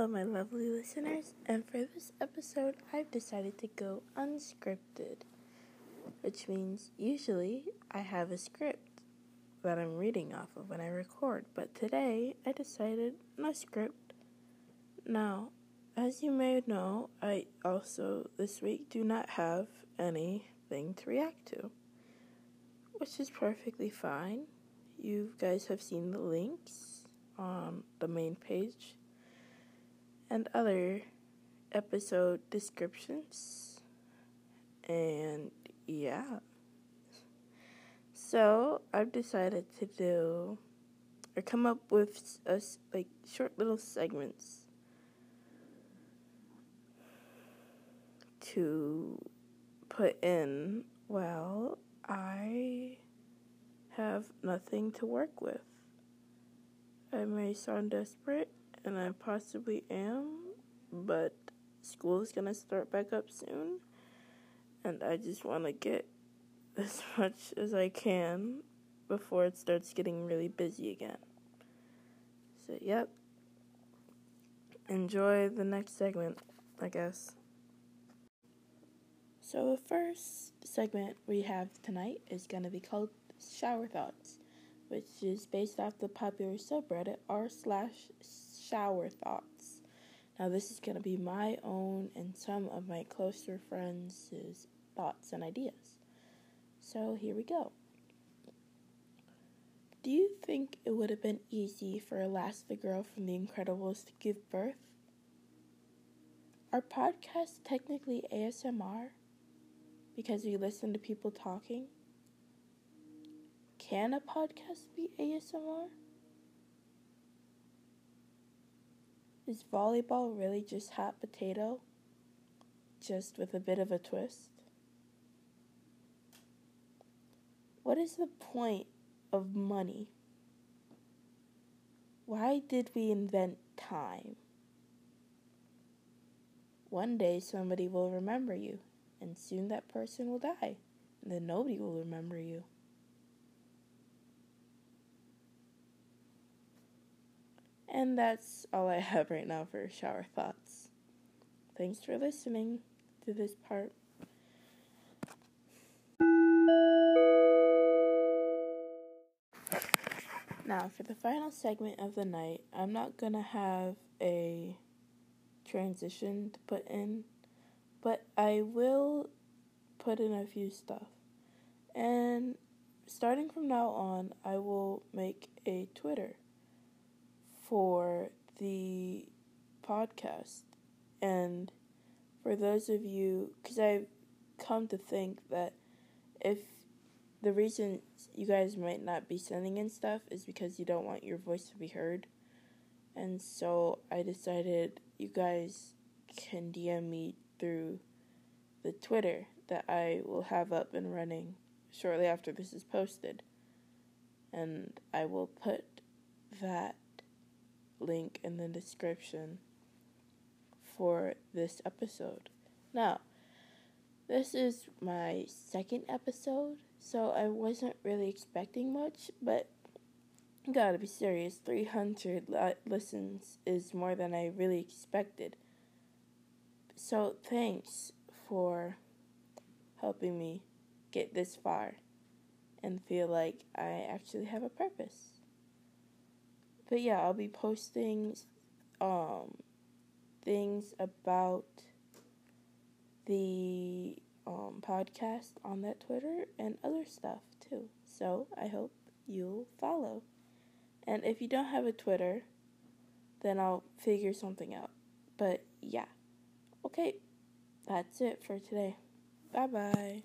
Hello my lovely listeners, and for this episode I've decided to go unscripted, which means usually I have a script that I'm reading off of when I record, but today I decided no script. Now, as you may know, I also this week do not have anything to react to, which is perfectly fine. You guys have seen the links on the main page and other episode descriptions, and yeah, so I've decided to do, or come up with like short little segments to put in while I have nothing to work with. I may sound desperate, and I possibly am, but school is going to start back up soon, and I just want to get as much as I can before it starts getting really busy again. So, yep. Enjoy the next segment, I guess. So, the first segment we have tonight is going to be called Shower Thoughts, which is based off the popular subreddit r/ShowerThoughts. Now this is going to be my own and some of my closer friends' thoughts and ideas. So here we go. Do you think it would have been easy for Elastigirl from The Incredibles to give birth? Are podcasts technically ASMR because we listen to people talking? Can a podcast be ASMR? Is volleyball really just hot potato, just with a bit of a twist? What is the point of money? Why did we invent time? One day somebody will remember you, and soon that person will die, and then nobody will remember you. And that's all I have right now for Shower Thoughts. Thanks for listening to this part. Now, for the final segment of the night, I'm not going to have a transition to put in, but I will put in a few stuff. And starting from now on, I will make a Twitter for the podcast, and for those of you, because I've come to think that if the reason you guys might not be sending in stuff is because you don't want your voice to be heard, and so I decided you guys can DM me through the Twitter that I will have up and running shortly after this is posted, and I will put that link in the description for this episode. Now, this is my second episode, so I wasn't really expecting much, but you gotta be serious, 300 listens is more than I really expected. So thanks for helping me get this far and feel like I actually have a purpose. But yeah, I'll be posting things about the podcast on that Twitter and other stuff too. So I hope you'll follow. And if you don't have a Twitter, then I'll figure something out. But yeah, okay, that's it for today. Bye-bye.